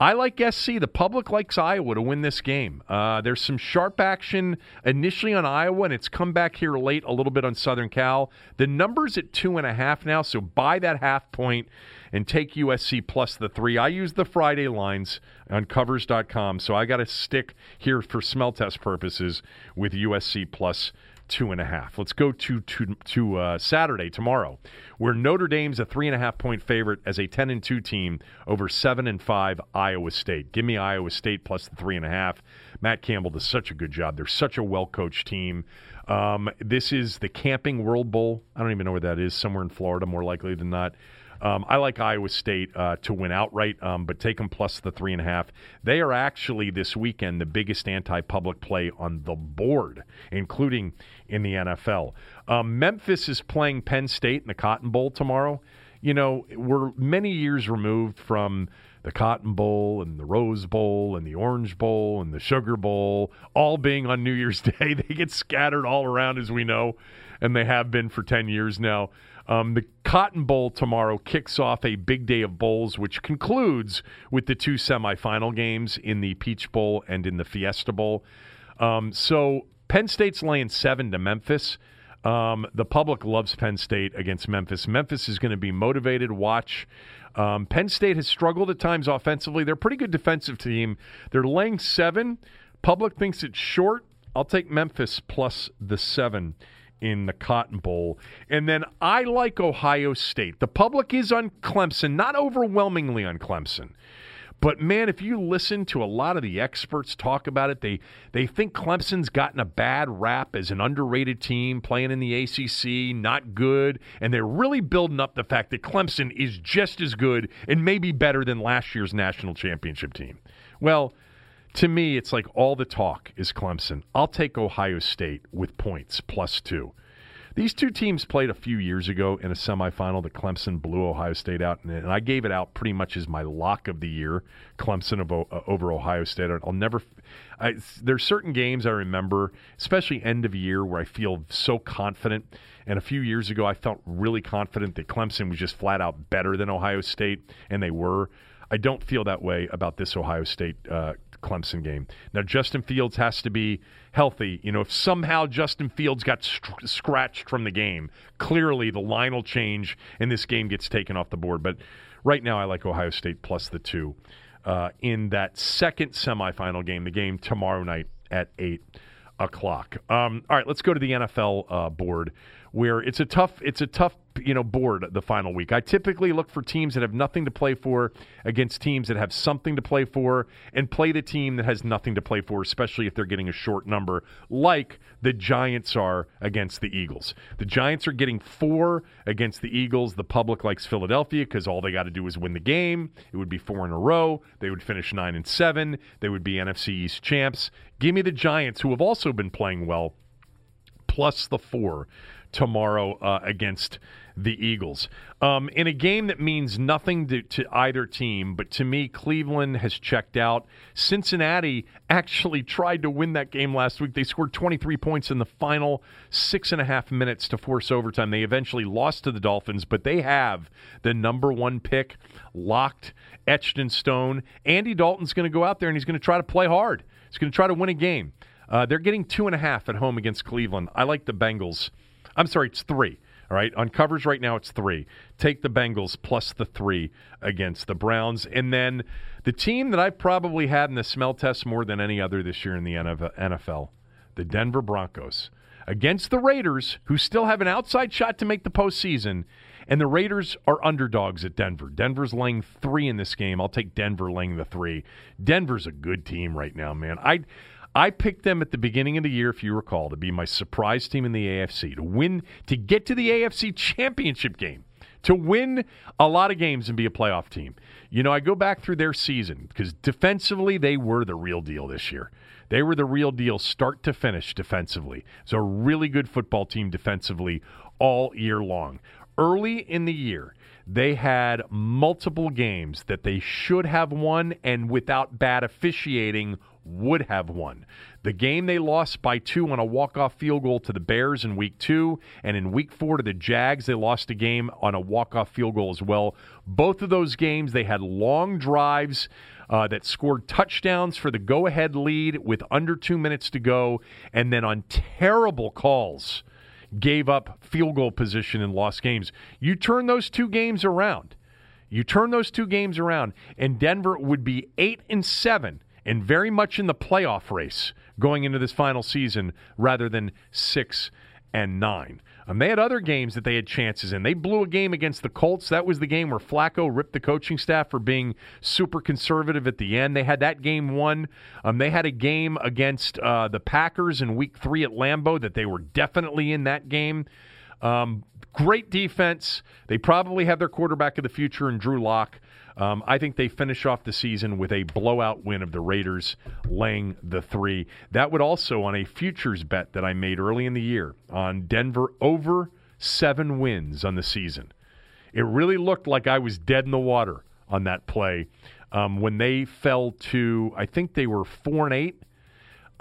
I like S C. The public likes Iowa to win this game. Uh, there's some sharp action initially on Iowa, and it's come back here late a little bit on Southern Cal. The number's at two and a half now, so buy that half point and take U S C plus the three. I use the Friday lines on covers dot com, so I got to stick here for smell test purposes with U S C plus two and a half. Let's go to to, to uh, Saturday, tomorrow, where Notre Dame's a three and a half point favorite as a ten and two team over seven and five Iowa State. Give me Iowa State plus the three and a half. Matt Campbell does such a good job. They're such a well coached team. Um, this is the Camping World Bowl. I don't even know where that is. Somewhere in Florida, more likely than not. Um, I like Iowa State uh, to win outright, um, but take them plus the three and a half. They are actually this weekend the biggest anti-public play on the board, including in the N F L. Um, Memphis is playing Penn State in the Cotton Bowl tomorrow. You know, we're many years removed from the Cotton Bowl and the Rose Bowl and the Orange Bowl and the Sugar Bowl, all being on New Year's Day. They get scattered all around, as we know, and they have been for ten years now. Um, the Cotton Bowl tomorrow kicks off a big day of bowls, which concludes with the two semifinal games in the Peach Bowl and in the Fiesta Bowl. Um, so Penn State's laying seven to Memphis. Um, the public loves Penn State against Memphis. Memphis is going to be motivated. Watch. Um, Penn State has struggled at times offensively. They're a pretty good defensive team. They're laying seven. Public thinks it's short. I'll take Memphis plus the seven in the Cotton Bowl. And then I like Ohio State. The public is on Clemson, not overwhelmingly on Clemson. But, man, if you listen to a lot of the experts talk about it, they, they think Clemson's gotten a bad rap as an underrated team, playing in the A C C, not good, and they're really building up the fact that Clemson is just as good and maybe better than last year's national championship team. Well, to me, it's like all the talk is Clemson. I'll take Ohio State with points, plus two. These two teams played a few years ago in a semifinal that Clemson blew Ohio State out, and I gave it out pretty much as my lock of the year, Clemson over Ohio State. I'll never I, there are certain games I remember, especially end of year, where I feel so confident. And a few years ago, I felt really confident that Clemson was just flat out better than Ohio State, and they were. I don't feel that way about this Ohio State uh Clemson game. Now, Justin Fields has to be healthy. You know, if somehow Justin Fields got str- scratched from the game, clearly the line will change and this game gets taken off the board. But right now, I like Ohio State plus the two uh, in that second semifinal game, the game tomorrow night at eight o'clock. Um, all right, let's go to the N F L uh, board, where it's a tough, it's a tough, you know, board the final week. I typically look for teams that have nothing to play for against teams that have something to play for, and play the team that has nothing to play for, especially if they're getting a short number, like the Giants are against the Eagles. The Giants are getting four against the Eagles. The public likes Philadelphia because all they got to do is win the game. It would be four in a row. They would finish nine and seven. They would be N F C East champs. Give me the Giants, who have also been playing well, plus the four tomorrow uh, against the Eagles. Um, in a game that means nothing to, to either team, but to me, Cleveland has checked out. Cincinnati actually tried to win that game last week. They scored twenty-three points in the final six and a half minutes to force overtime. They eventually lost to the Dolphins, but they have the number one pick locked, etched in stone. Andy Dalton's going to go out there and he's going to try to play hard. He's going to try to win a game. Uh, they're getting two and a half at home against Cleveland. I like the Bengals. I'm sorry, it's three. All right, on covers right now, it's three. Take the Bengals plus the three against the Browns. And then the team that I probably had in the smell test more than any other this year in the N F L, the Denver Broncos, against the Raiders, who still have an outside shot to make the postseason. And the Raiders are underdogs at Denver. Denver's laying three in this game. I'll take Denver laying the three. Denver's a good team right now, man. I... I picked them at the beginning of the year, if you recall, to be my surprise team in the A F C, to win, to get to the A F C championship game, to win a lot of games and be a playoff team. You know, I go back through their season because defensively they were the real deal this year. They were the real deal start to finish defensively. It's a really good football team defensively all year long. Early in the year, they had multiple games that they should have won and without bad officiating would have won. The game they lost by two on a walk-off field goal to the Bears in week two, and in week four to the Jags, they lost a game on a walk-off field goal as well. Both of those games, they had long drives. uh, that scored touchdowns for the go-ahead lead with under two minutes to go, and then on terrible calls gave up field goal position and lost games. You turn those two games around. You turn those two games around, and Denver would be eight and seven and very much in the playoff race going into this final season rather than six and nine. Um, they had other games that they had chances in. They blew a game against the Colts. That was the game where Flacco ripped the coaching staff for being super conservative at the end. They had that game won. Um, they had a game against uh, the Packers in week three at Lambeau that they were definitely in that game. Um, great defense. They probably have their quarterback of the future in Drew Lock. Um, I think they finish off the season with a blowout win of the Raiders, laying the three. That would also, on a futures bet that I made early in the year, on Denver over seven wins on the season. It really looked like I was dead in the water on that play um, when they fell to, I think they were four and eight.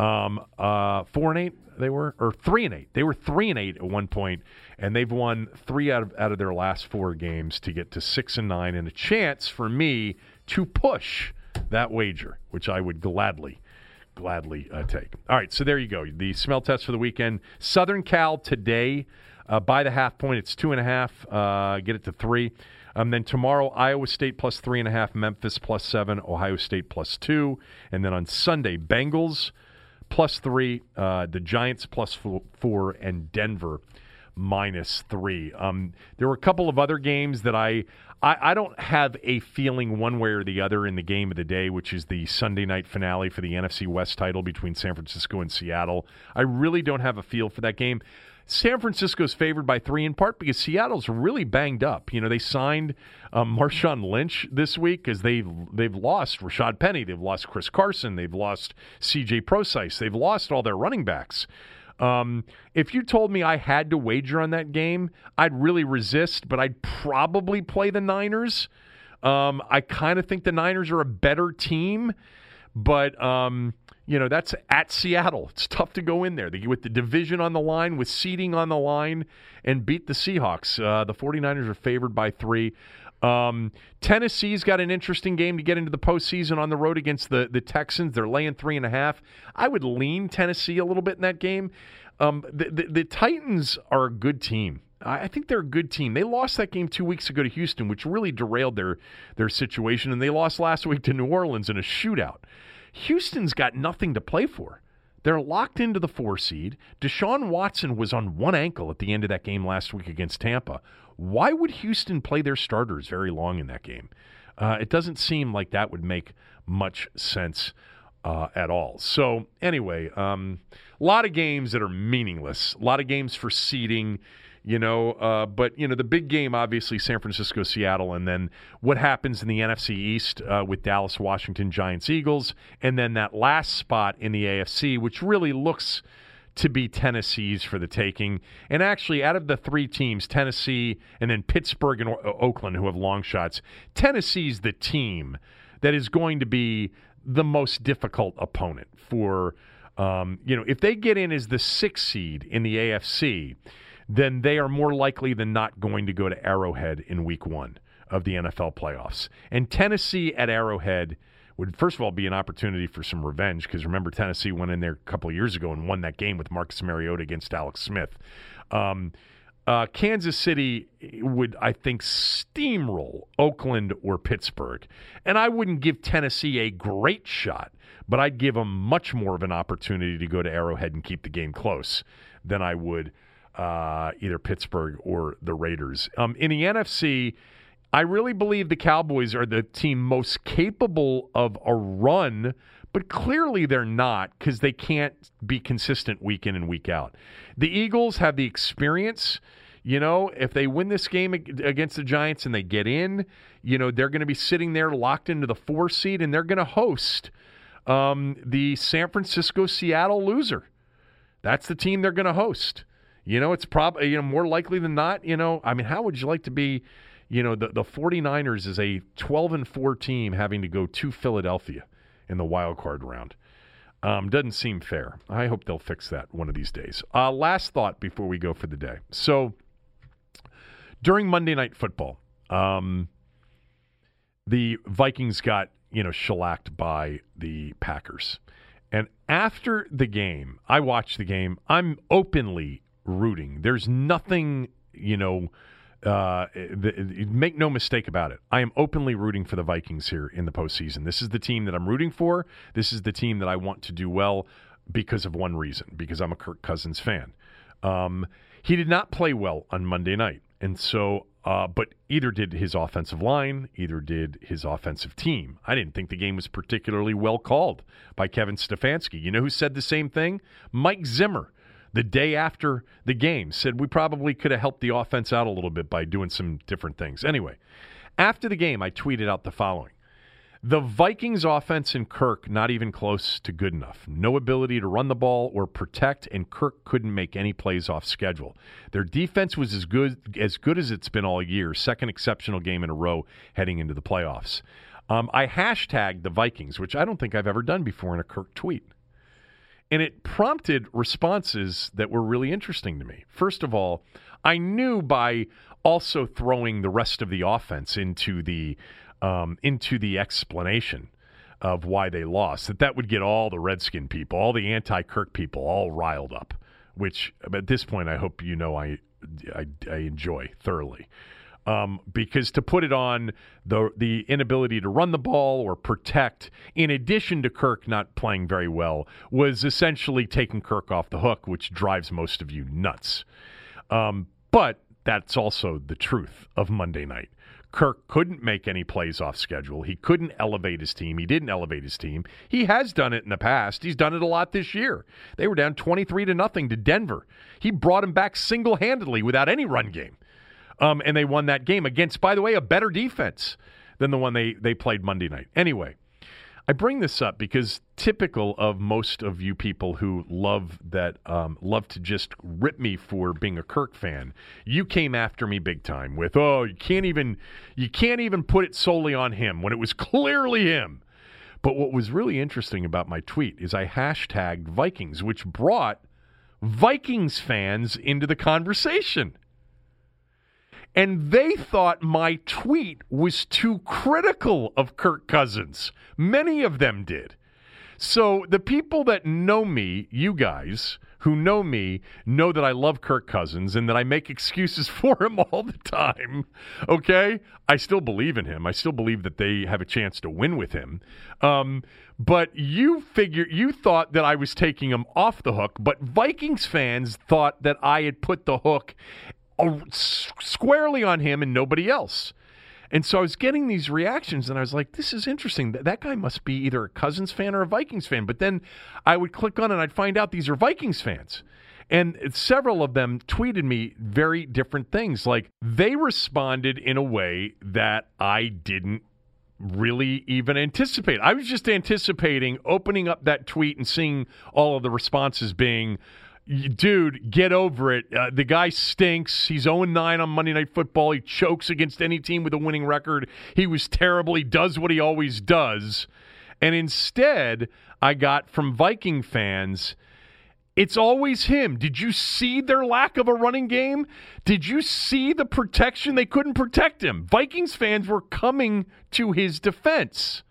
Um, uh, four and eight they were, or three and eight. They were three and eight at one point, and they've won three out of out of their last four games to get to six and nine, and a chance for me to push that wager, which I would gladly, gladly uh, take. All right, so there you go. The smell test for the weekend. Southern Cal today uh, by the half point. It's two and a half. Uh, get it to three. Um, then tomorrow, Iowa State plus three and a half. Memphis plus seven. Ohio State plus two. And then on Sunday, Bengals plus three, uh, the Giants plus four, and Denver minus three. Um, there were a couple of other games that I, I I don't have a feeling one way or the other in the game of the day, which is the Sunday night finale for the N F C West title between San Francisco and Seattle. I really don't have a feel for that game. San Francisco's favored by three in part because Seattle's really banged up. You know, they signed um, Marshawn Lynch this week because they've, they've lost Rashad Penny. They've lost Chris Carson. They've lost C J Procise. They've lost all their running backs. Um, if you told me I had to wager on that game, I'd really resist, but I'd probably play the Niners. Um, I kind of think the Niners are a better team, but um, – you know, that's at Seattle. It's tough to go in there with the division on the line, with seeding on the line, and beat the Seahawks. Uh, the 49ers are favored by three. Um, Tennessee's got an interesting game to get into the postseason on the road against the, the Texans. They're laying three and a half. I would lean Tennessee a little bit in that game. Um, the, the, the Titans are a good team. I think they're a good team. They lost that game two weeks ago to Houston, which really derailed their, their situation, and they lost last week to New Orleans in a shootout. Houston's got nothing to play for. They're locked into the four seed. Deshaun Watson was on one ankle at the end of that game last week against Tampa. Why would Houston play their starters very long in that game? Uh, it doesn't seem like that would make much sense uh, at all. So anyway, um, a lot of games that are meaningless. A lot of games for seeding. You know, uh, but, you know, the big game, obviously, San Francisco, Seattle, and then what happens in the N F C East uh, with Dallas, Washington, Giants, Eagles, and then that last spot in the A F C, which really looks to be Tennessee's for the taking. And actually, out of the three teams, Tennessee and then Pittsburgh and o- Oakland, who have long shots, Tennessee's the team that is going to be the most difficult opponent for, um, you know, if they get in as the sixth seed in the A F C, then they are more likely than not going to go to Arrowhead in week one of the N F L playoffs. And Tennessee at Arrowhead would, first of all, be an opportunity for some revenge because, remember, Tennessee went in there a couple of years ago and won that game with Marcus Mariota against Alex Smith. Um, uh, Kansas City would, I think, steamroll Oakland or Pittsburgh. And I wouldn't give Tennessee a great shot, but I'd give them much more of an opportunity to go to Arrowhead and keep the game close than I would Uh, either Pittsburgh or the Raiders. Um, in the N F C, I really believe the Cowboys are the team most capable of a run, but clearly they're not because they can't be consistent week in and week out. The Eagles have the experience. You know, if they win this game against the Giants and they get in, you know, they're going to be sitting there locked into the four seed, and they're going to host um, the San Francisco-Seattle loser. That's the team they're going to host. You know, it's probably, you know, more likely than not, you know, I mean, how would you like to be, you know, the, the 49ers is a twelve and four team having to go to Philadelphia in the wild card round. Um, doesn't seem fair. I hope they'll fix that one of these days. Uh, last thought before we go for the day. So during Monday Night Football, um, the Vikings got you know, shellacked by the Packers. And after the game, I watched the game. I'm openly rooting. There's nothing, you know, uh, the, make no mistake about it. I am openly rooting for the Vikings here in the postseason. This is the team that I'm rooting for. This is the team that I want to do well because of one reason, because I'm a Kirk Cousins fan. Um, he did not play well on Monday night. And so, uh, but either did his offensive line, either did his offensive team. I didn't think the game was particularly well called by Kevin Stefanski. You know who said the same thing? Mike Zimmer, the day after the game, said we probably could have helped the offense out a little bit by doing some different things. Anyway, after the game, I tweeted out the following. The Vikings offense and Kirk not even close to good enough. No ability to run the ball or protect, and Kirk couldn't make any plays off schedule. Their defense was as good as good as it's been all year. Second exceptional game in a row heading into the playoffs. Um, I hashtagged the Vikings, which I don't think I've ever done before in a Kirk tweet. And it prompted responses that were really interesting to me. First of all, I knew by also throwing the rest of the offense into the Um, into the explanation of why they lost, that that would get all the Redskin people, all the anti-Kirk people, all riled up, which at this point I hope you know I I, I enjoy thoroughly. Um, because to put it on the the inability to run the ball or protect, in addition to Kirk not playing very well, was essentially taking Kirk off the hook, which drives most of you nuts. Um, but that's also the truth of Monday night. Kirk couldn't make any plays off schedule. He couldn't elevate his team. He didn't elevate his team. He has done it in the past. He's done it a lot this year. They were down twenty-three to nothing to Denver. He brought him back single-handedly without any run game. Um, and they won that game against, by the way, a better defense than the one they, they played Monday night. Anyway, I bring this up because typical of most of you people who love that, um, love to just rip me for being a Kirk fan, you came after me big time with, oh, you can't even, you can't even put it solely on him when it was clearly him. But what was really interesting about my tweet is I hashtagged Vikings, which brought Vikings fans into the conversation. And they thought my tweet was too critical of Kirk Cousins. Many of them did. So the people that know me, you guys who know me, know that I love Kirk Cousins and that I make excuses for him all the time. Okay? I still believe in him. I still believe that they have a chance to win with him. Um, but you figure, you thought that I was taking him off the hook, but Vikings fans thought that I had put the hook squarely on him and nobody else. And so I was getting these reactions, and I was like, this is interesting. That, that guy must be either a Cousins fan or a Vikings fan. But then I would click on it, and I'd find out these are Vikings fans. And several of them tweeted me very different things. Like, they responded in a way that I didn't really even anticipate. I was just anticipating opening up that tweet and seeing all of the responses being, dude, get over it. Uh, the guy stinks. He's oh and nine on Monday Night Football. He chokes against any team with a winning record. He was terrible. He does what he always does. And instead, I got from Viking fans, it's always him. Did you see their lack of a running game? Did you see the protection? They couldn't protect him. Vikings fans were coming to his defense.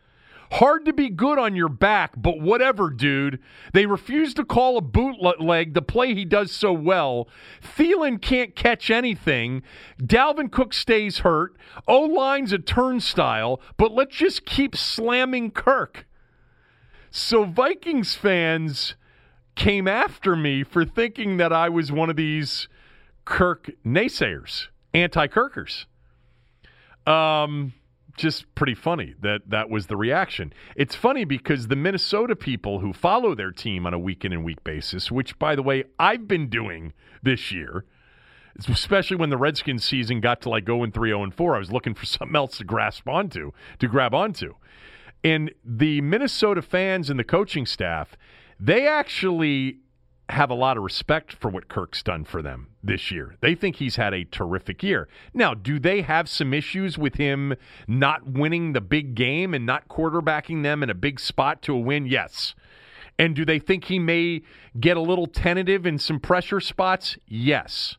Hard to be good on your back, but whatever, dude. They refuse to call a bootleg the play he does so well. Thielen can't catch anything. Dalvin Cook stays hurt. O-line's a turnstile, but let's just keep slamming Kirk. So Vikings fans came after me for thinking that I was one of these Kirk naysayers, anti-Kirkers. Um... Just pretty funny that that was the reaction. It's funny because the Minnesota people who follow their team on a week in and week basis, which, by the way, I've been doing this year, especially when the Redskins season got to like going three oh and four, I was looking for something else to grasp onto, to grab onto. And the Minnesota fans and the coaching staff, they actually have a lot of respect for what Kirk's done for them this year. They think he's had a terrific year. Now, do they have some issues with him not winning the big game and not quarterbacking them in a big spot to a win? Yes. And do they think he may get a little tentative in some pressure spots? Yes.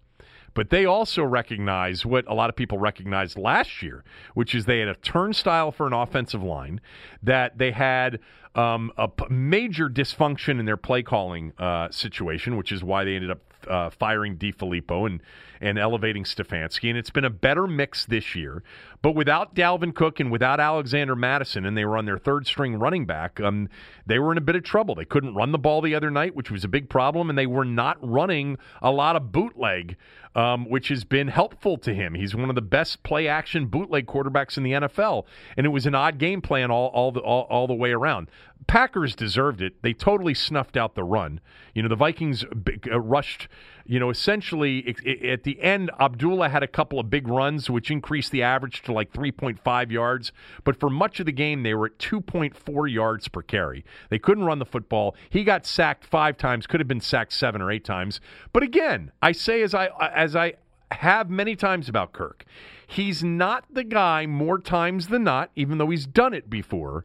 But they also recognize what a lot of people recognized last year, which is they had a turnstile for an offensive line, that they had um, a p- major dysfunction in their play calling uh, situation, which is why they ended up uh, firing DeFilippo and, and elevating Stefanski. And it's been a better mix this year. But without Dalvin Cook and without Alexander Mattison, and they were on their third-string running back, um, they were in a bit of trouble. They couldn't run the ball the other night, which was a big problem, and they were not running a lot of bootleg, Um, which has been helpful to him. He's one of the best play-action bootleg quarterbacks in the N F L, and it was an odd game plan all, all the all, all the way around. Packers deserved it. They totally snuffed out the run. You know, the Vikings rushed, you know, essentially it, it, at the end, Abdullah had a couple of big runs, which increased the average to like three point five yards. But for much of the game, they were at two point four yards per carry. They couldn't run the football. He got sacked five times, could have been sacked seven or eight times. But again, I say as I as I have many times about Kirk, he's not the guy more times than not, even though he's done it before,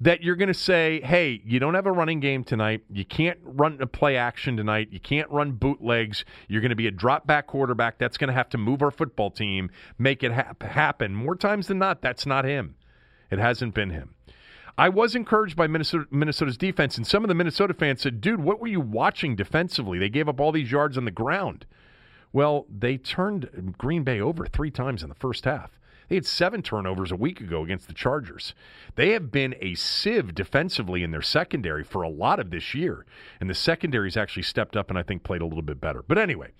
that you're going to say, hey, you don't have a running game tonight. You can't run a play action tonight. You can't run bootlegs. You're going to be a drop-back quarterback. That's going to have to move our football team, make it ha- happen. More times than not, that's not him. It hasn't been him. I was encouraged by Minnesota, Minnesota's defense, and some of the Minnesota fans said, dude, what were you watching defensively? They gave up all these yards on the ground. Well, they turned Green Bay over three times in the first half. They had seven turnovers a week ago against the Chargers. They have been a sieve defensively in their secondary for a lot of this year. And the secondary's actually stepped up and I think played a little bit better. But anyway,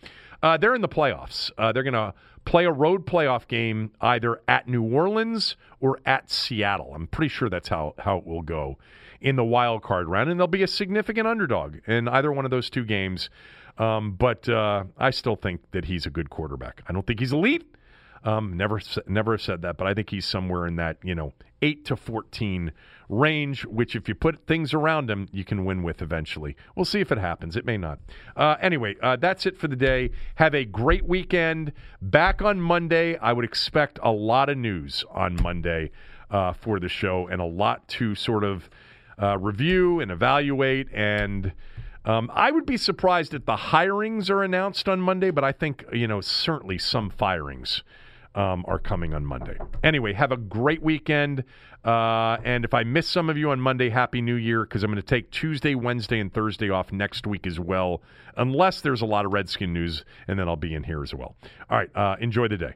uh, they're in the playoffs. Uh, they're going to play a road playoff game either at New Orleans or at Seattle. I'm pretty sure that's how, how it will go in the wild card round. And they'll be a significant underdog in either one of those two games. Um, but uh, I still think that he's a good quarterback. I don't think he's elite. Um, never, never have said that, but I think he's somewhere in that, you know, eight to fourteen range, which if you put things around him, you can win with eventually. We'll see if it happens. It may not. Uh, anyway, uh, that's it for the day. Have a great weekend. Back on Monday. I would expect a lot of news on Monday uh, for the show and a lot to sort of uh, review and evaluate. And Um, I would be surprised if the hirings are announced on Monday, but I think, you know, certainly some firings um, are coming on Monday. Anyway, have a great weekend. Uh, and if I miss some of you on Monday, Happy New Year, because I'm going to take Tuesday, Wednesday, and Thursday off next week as well, unless there's a lot of Redskin news, and then I'll be in here as well. All right, uh, enjoy the day.